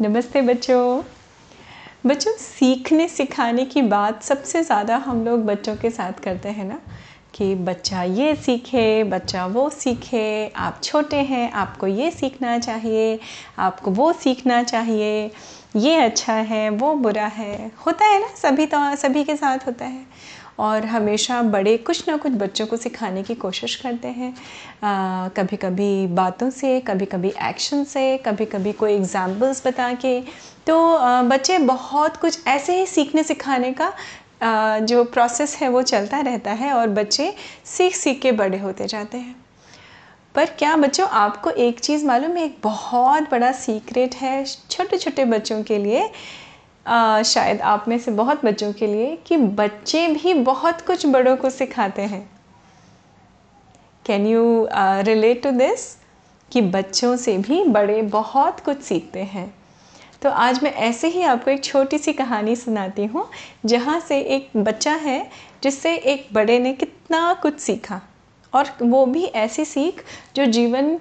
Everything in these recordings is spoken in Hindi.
नमस्ते बच्चों। बच्चों, सीखने सिखाने की बात सबसे ज़्यादा हम लोग बच्चों के साथ करते हैं ना, कि बच्चा ये सीखे, बच्चा वो सीखे, आप छोटे हैं, आपको ये सीखना चाहिए, आपको वो सीखना चाहिए, ये अच्छा है, वो बुरा है, होता है ना, सभी के साथ होता है। और हमेशा बड़े कुछ ना कुछ बच्चों को सिखाने की कोशिश करते हैं, कभी कभी बातों से, कभी कभी एक्शन से, कभी कभी कोई एग्जाम्पल्स बता के। तो बच्चे बहुत कुछ ऐसे ही सीखने सिखाने का जो प्रोसेस है वो चलता रहता है और बच्चे सीख सीख के बड़े होते जाते हैं। पर क्या बच्चों, आपको एक चीज़ मालूम है, एक बहुत बड़ा सीक्रेट है छोटे छोटे बच्चों के लिए, शायद आप में से बहुत बच्चों के लिए, कि बच्चे भी बहुत कुछ बड़ों को सिखाते हैं। Can you relate to this, कि बच्चों से भी बड़े बहुत कुछ सीखते हैं। तो आज मैं ऐसे ही आपको एक छोटी सी कहानी सुनाती हूँ, जहाँ से एक बच्चा है जिससे एक बड़े ने कितना कुछ सीखा, और वो भी ऐसी सीख जो जीवन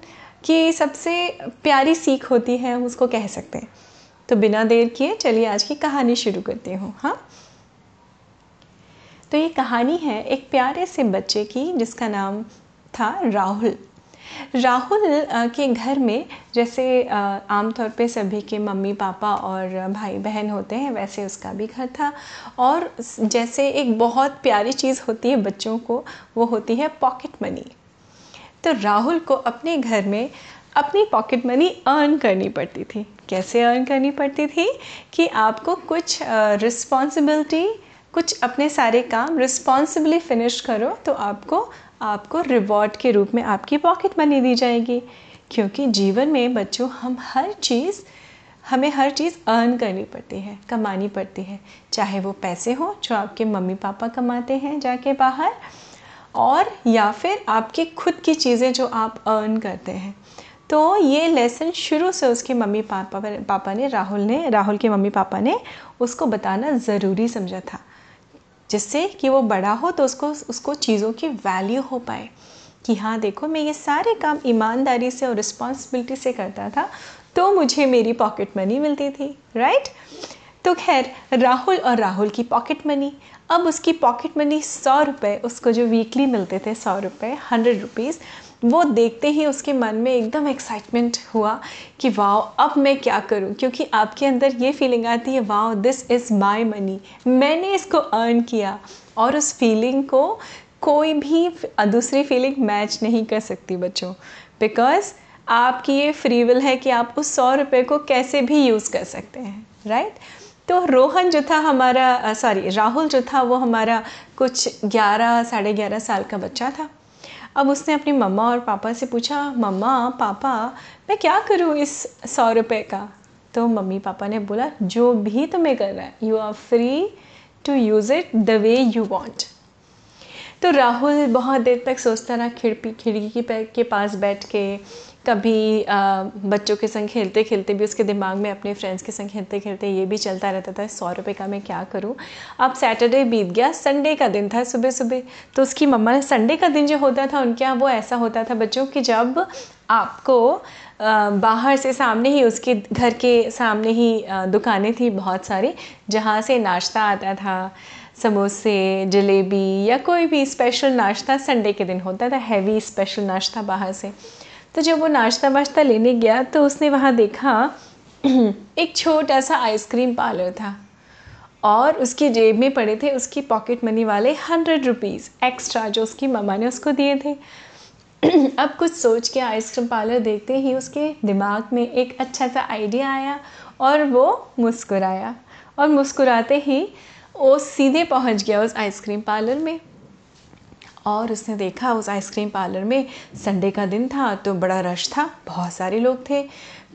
की सबसे प्यारी सीख होती है, हम उसको कह सकते हैं। तो बिना देर किए चलिए आज की कहानी शुरू करती हूँ। हाँ, तो ये कहानी है एक प्यारे से बच्चे की जिसका नाम था राहुल। राहुल के घर में जैसे आमतौर पे सभी के मम्मी पापा और भाई बहन होते हैं, वैसे उसका भी घर था। और जैसे एक बहुत प्यारी चीज़ होती है बच्चों को, वो होती है पॉकेट मनी। तो राहुल को अपने घर में अपनी पॉकेट मनी अर्न करनी पड़ती थी। कैसे अर्न करनी पड़ती थी, कि आपको कुछ रिस्पॉन्सिबिलिटी, कुछ अपने सारे काम रिस्पॉन्सिबली फिनिश करो तो आपको रिवॉर्ड के रूप में आपकी पॉकेट मनी दी जाएगी। क्योंकि जीवन में बच्चों हमें हर चीज़ अर्न करनी पड़ती है, कमानी पड़ती है, चाहे वो पैसे हो जो आपके मम्मी पापा कमाते हैं जाके बाहर, और या फिर आपकी खुद की चीज़ें जो आप अर्न करते हैं। तो ये लेसन शुरू से उसके राहुल के मम्मी पापा ने उसको बताना ज़रूरी समझा था, जिससे कि वो बड़ा हो तो उसको चीज़ों की वैल्यू हो पाए, कि हाँ देखो, मैं ये सारे काम ईमानदारी से और रिस्पॉन्सिबिलिटी से करता था तो मुझे मेरी पॉकेट मनी मिलती थी, राइट। तो खैर, राहुल की पॉकेट मनी, अब उसकी पॉकेट मनी 100 रुपये, उसको जो वीकली मिलते थे 100 रुपये, 100 रुपीज़, वो देखते ही उसके मन में एकदम एक्साइटमेंट हुआ कि वाओ, अब मैं क्या करूं। क्योंकि आपके अंदर ये फीलिंग आती है, wow this is my money, मैंने इसको अर्न किया, और उस फीलिंग को कोई भी दूसरी फीलिंग मैच नहीं कर सकती बच्चों, बिकॉज़ आपकी ये फ्री विल है कि आप उस 100 रुपये को कैसे भी यूज़ कर सकते हैं, राइट। तो राहुल जो था वो हमारा कुछ 11, 11.5 साल का बच्चा था। अब उसने अपनी मम्मा और पापा से पूछा, मम्मा पापा मैं क्या करूँ इस 100 रुपये का। तो मम्मी पापा ने बोला, जो भी तुम्हें करना है, you are free to use it the way you want. तो राहुल बहुत देर तक सोचता रहा, खिड़की के पास बैठ के, कभी बच्चों के संग खेलते खेलते भी उसके दिमाग में अपने फ्रेंड्स के संग खेलते खेलते ये भी चलता रहता था, 100 रुपये का मैं क्या करूं। अब सैटरडे बीत गया, संडे का दिन था सुबह सुबह। तो उसकी मम्मा ने, संडे का दिन जो होता था उनके यहाँ, वो ऐसा होता था बच्चों कि जब आपको बाहर से, सामने ही उसके घर के सामने ही दुकानें थी बहुत सारी, जहाँ से नाश्ता आता था, समोसे, जलेबी या कोई भी स्पेशल नाश्ता संडे के दिन होता था, हैवी स्पेशल नाश्ता बाहर से। तो जब वो नाश्ता वाश्ता लेने गया तो उसने वहाँ देखा एक छोटा सा आइसक्रीम पार्लर था, और उसकी जेब में पड़े थे उसकी पॉकेट मनी वाले 100 रुपीज़ एक्स्ट्रा जो उसकी मम्मा ने उसको दिए थे। अब कुछ सोच के आइसक्रीम पार्लर देखते ही उसके दिमाग में एक अच्छा सा आइडिया आया, और वो मुस्कुराया, और मुस्कुराते ही वो सीधे पहुँच गया उस आइसक्रीम पार्लर में। और उसने देखा उस आइसक्रीम पार्लर में, संडे का दिन था तो बड़ा रश था, बहुत सारे लोग थे,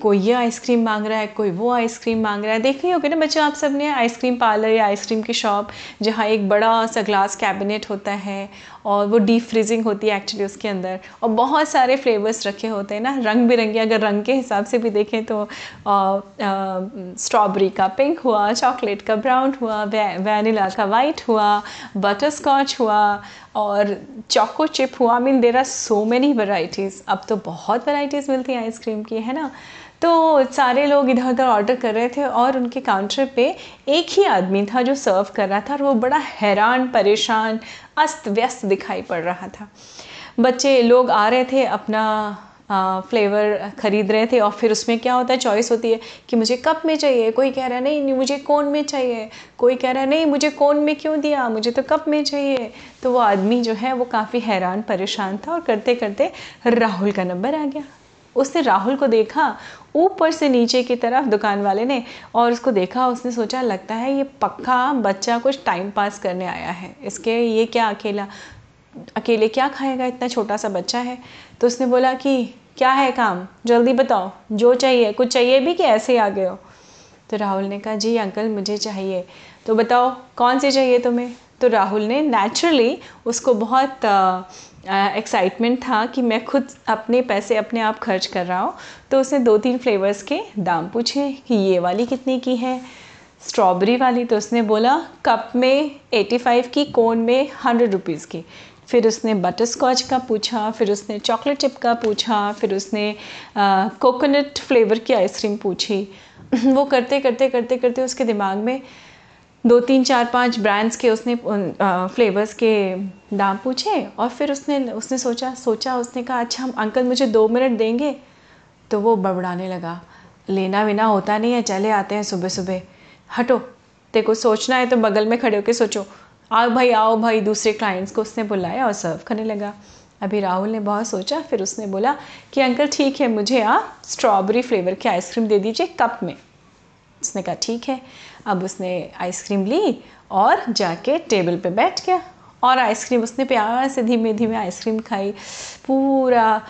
कोई ये आइसक्रीम मांग रहा है, कोई वो आइसक्रीम मांग रहा है। देख रही होगी ना बच्चों आप सब ने आइसक्रीम पार्लर या आइसक्रीम की शॉप, जहाँ एक बड़ा सा ग्लास कैबिनेट होता है और वो डीप फ्रीजिंग होती है एक्चुअली उसके अंदर, और बहुत सारे फ्लेवर्स रखे होते हैं ना, रंग बिरंगे। अगर रंग के हिसाब से भी देखें तो स्ट्रॉबेरी का पिंक हुआ, चॉकलेट का ब्राउन हुआ, वैनिला का वाइट हुआ, बटर स्कॉच हुआ, और चॉको चिप हुआ। I mean there are so many varieties. अब तो बहुत वैरायटीज़ मिलती हैं आइसक्रीम की, है ना। तो सारे लोग इधर उधर ऑर्डर कर रहे थे और उनके काउंटर पे एक ही आदमी था जो सर्व कर रहा था और वो बड़ा हैरान परेशान अस्त व्यस्त दिखाई पड़ रहा था। बच्चे लोग आ रहे थे, अपना फ्लेवर ख़रीद रहे थे और फिर उसमें क्या होता है, चॉइस होती है कि मुझे कप में चाहिए, कोई कह रहा है नहीं मुझे कोन में चाहिए, कोई कह रहा है नहीं मुझे कोन में क्यों दिया, मुझे तो कप में चाहिए। तो वो आदमी जो है वो काफ़ी हैरान परेशान था और करते करते राहुल का नंबर आ गया। उसने राहुल को देखा ऊपर से नीचे की तरफ दुकान वाले ने, और उसको देखा, उसने सोचा लगता है ये पक्का बच्चा कुछ टाइम पास करने आया है, इसके ये क्या अकेले क्या खाएगा, इतना छोटा सा बच्चा है। तो उसने बोला कि क्या है काम, जल्दी बताओ, जो चाहिए, कुछ चाहिए भी कि ऐसे ही आ गए हो। तो राहुल ने कहा जी अंकल मुझे चाहिए। तो बताओ कौन सी चाहिए तुम्हें। तो राहुल ने नेचुरली, उसको बहुत एक्साइटमेंट था कि मैं खुद अपने पैसे अपने आप खर्च कर रहा हूँ, तो उसने 2-3 फ्लेवर्स के दाम पूछे कि ये वाली कितने की है, स्ट्रॉबेरी वाली, तो उसने बोला कप में 85 की, कोन में 100 रुपीज़ की। फिर उसने बटर स्कॉच का पूछा, फिर उसने चॉकलेट चिप का पूछा, फिर उसने कोकोनट फ्लेवर की आइसक्रीम पूछी। वो करते करते करते करते उसके दिमाग में 2-3-4-5 ब्रांड्स के उसने फ्लेवर्स के दाम पूछे और फिर उसने सोचा, उसने कहा अच्छा हम अंकल मुझे 2 मिनट देंगे। तो वो बड़बड़ाने लगा, लेना बिना होता नहीं है, चले आते हैं सुबह सुबह, हटो तेरे को सोचना है तो बगल में खड़े होकर सोचो, आओ भाई दूसरे क्लाइंट्स को उसने बुलाया और सर्व करने लगा। अभी राहुल ने बहुत सोचा, फिर उसने बोला कि अंकल ठीक है मुझे आप स्ट्रॉबेरी फ्लेवर की आइसक्रीम दे दीजिए कप में। उसने कहा ठीक है। अब उसने आइसक्रीम ली और जाके टेबल पे बैठ गया और आइसक्रीम उसने प्यार से धीमे धीमे आइसक्रीम खाई, पूरा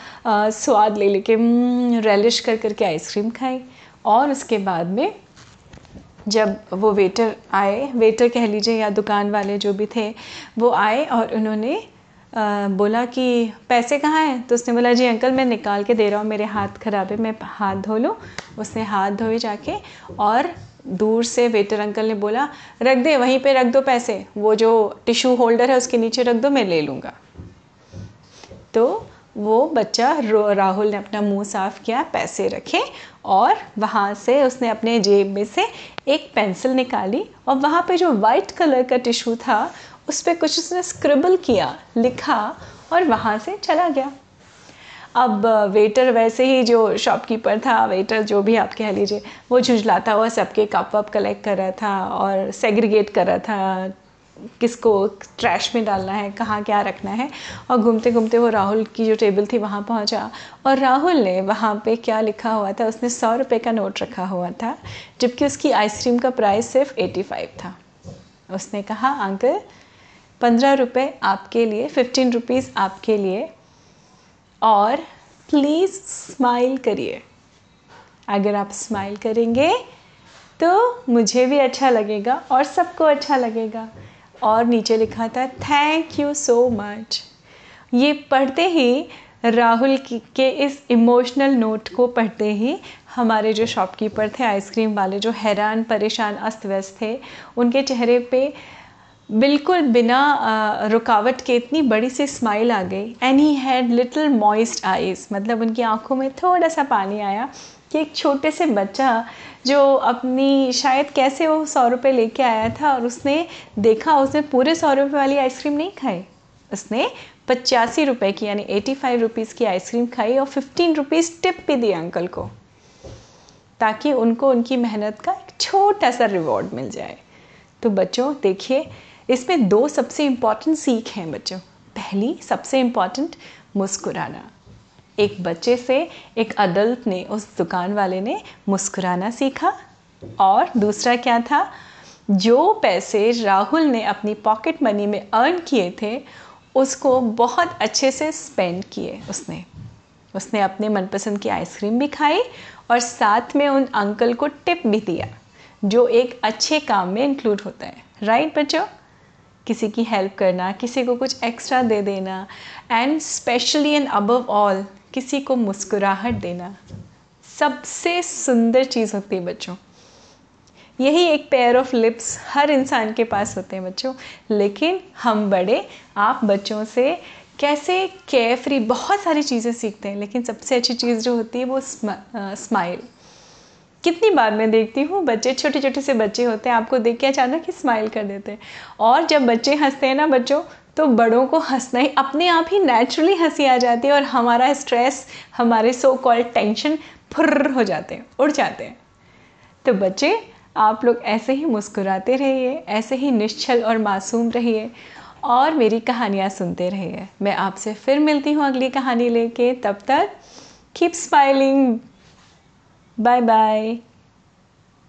स्वाद ले लेके रेलिश कर करके आइसक्रीम खाई। और उसके बाद में जब वो वेटर आए, वेटर कह लीजिए या दुकान वाले जो भी थे, वो आए और उन्होंने बोला कि पैसे कहाँ हैं। तो उसने बोला जी अंकल मैं निकाल के दे रहा हूँ, मेरे हाथ ख़राब है, मैं हाथ धो लूँ। उसने हाथ धोए जाके और दूर से वेटर अंकल ने बोला रख दे, वहीं पे रख दो पैसे, वो जो टिश्यू होल्डर है उसके नीचे रख दो, मैं ले लूँगा। तो वो बच्चा राहुल ने अपना मुंह साफ किया, पैसे रखे और वहाँ से उसने अपने जेब में से एक पेंसिल निकाली और वहाँ पे जो वाइट कलर का टिश्यू था उस पर कुछ उसने स्क्रिबल किया, लिखा और वहाँ से चला गया। अब वेटर वैसे ही जो शॉपकीपर था, वेटर जो भी आप कह लीजिए, वो झुंझलाता हुआ सबके कप वप कलेक्ट कर रहा था और सेग्रीगेट कर रहा था, किसको ट्रैश में डालना है, कहाँ क्या रखना है। और घूमते घूमते वो राहुल की जो टेबल थी वहाँ पहुँचा और राहुल ने वहाँ पे क्या लिखा हुआ था, उसने 100 रुपये का नोट रखा हुआ था, जबकि उसकी आइसक्रीम का प्राइस सिर्फ 85 था। उसने कहा अंकल 15 रुपये आपके लिए, 15 रुपीज़ आपके लिए, और प्लीज़ स्माइल करिए, अगर आप स्माइल करेंगे तो मुझे भी अच्छा लगेगा और सबको अच्छा लगेगा। और नीचे लिखा था थैंक यू सो मच। ये पढ़ते ही राहुल के इस इमोशनल नोट को पढ़ते ही हमारे जो शॉपकीपर थे, आइसक्रीम वाले जो हैरान परेशान अस्त व्यस्त थे, उनके चेहरे पे बिल्कुल बिना रुकावट के इतनी बड़ी सी स्माइल आ गई। And he had little moist eyes, मतलब उनकी आँखों में थोड़ा सा पानी आया कि एक छोटे से बच्चा जो अपनी शायद कैसे वो 100 रुपये लेके आया था और उसने देखा उसने पूरे 100 रुपये वाली आइसक्रीम नहीं खाई, उसने 85 रुपये की यानी 85 रुपीज़ की आइसक्रीम खाई और 15 रुपीज़ टिप भी दी अंकल को, ताकि उनको उनकी मेहनत का एक छोटा सा रिवॉर्ड मिल जाए। तो बच्चों देखिए इसमें 2 सबसे इम्पॉर्टेंट सीख हैं बच्चों। पहली सबसे इम्पॉर्टेंट मुस्कुराना, एक बच्चे से एक अडल्ट ने, उस दुकान वाले ने मुस्कुराना सीखा। और दूसरा क्या था, जो पैसे राहुल ने अपनी पॉकेट मनी में अर्न किए थे उसको बहुत अच्छे से स्पेंड किए उसने, उसने अपने मनपसंद की आइसक्रीम भी खाई और साथ में उन अंकल को टिप भी दिया, जो एक अच्छे काम में इंक्लूड होता है। राइट बच्चों, किसी की हेल्प करना, किसी को कुछ एक्स्ट्रा दे देना, and specially and above all किसी को मुस्कुराहट देना सबसे सुंदर चीज़ होती है बच्चों। यही एक पेयर ऑफ लिप्स हर इंसान के पास होते हैं बच्चों, लेकिन हम बड़े आप बच्चों से कैसे केयरफ्री बहुत सारी चीज़ें सीखते हैं, लेकिन सबसे अच्छी चीज़ जो होती है वो स्माइल। कितनी बार मैं देखती हूँ बच्चे, छोटे छोटे से बच्चे होते हैं, आपको देख के अचानक ही स्माइल कर देते हैं। और जब बच्चे हंसते हैं ना बच्चों, तो बड़ों को हंसना ही अपने आप ही नेचुरली हंसी आ जाती है और हमारा स्ट्रेस, हमारे सो कॉल्ड टेंशन फुर्र हो जाते हैं, उड़ जाते हैं। तो बच्चे आप लोग ऐसे ही मुस्कुराते रहिए, ऐसे ही निश्चल और मासूम रहिए और मेरी कहानियाँ सुनते रहिए। मैं आपसे फिर मिलती हूँ अगली कहानी लेके। तब तक कीप स्माइलिंग, बाय बाय।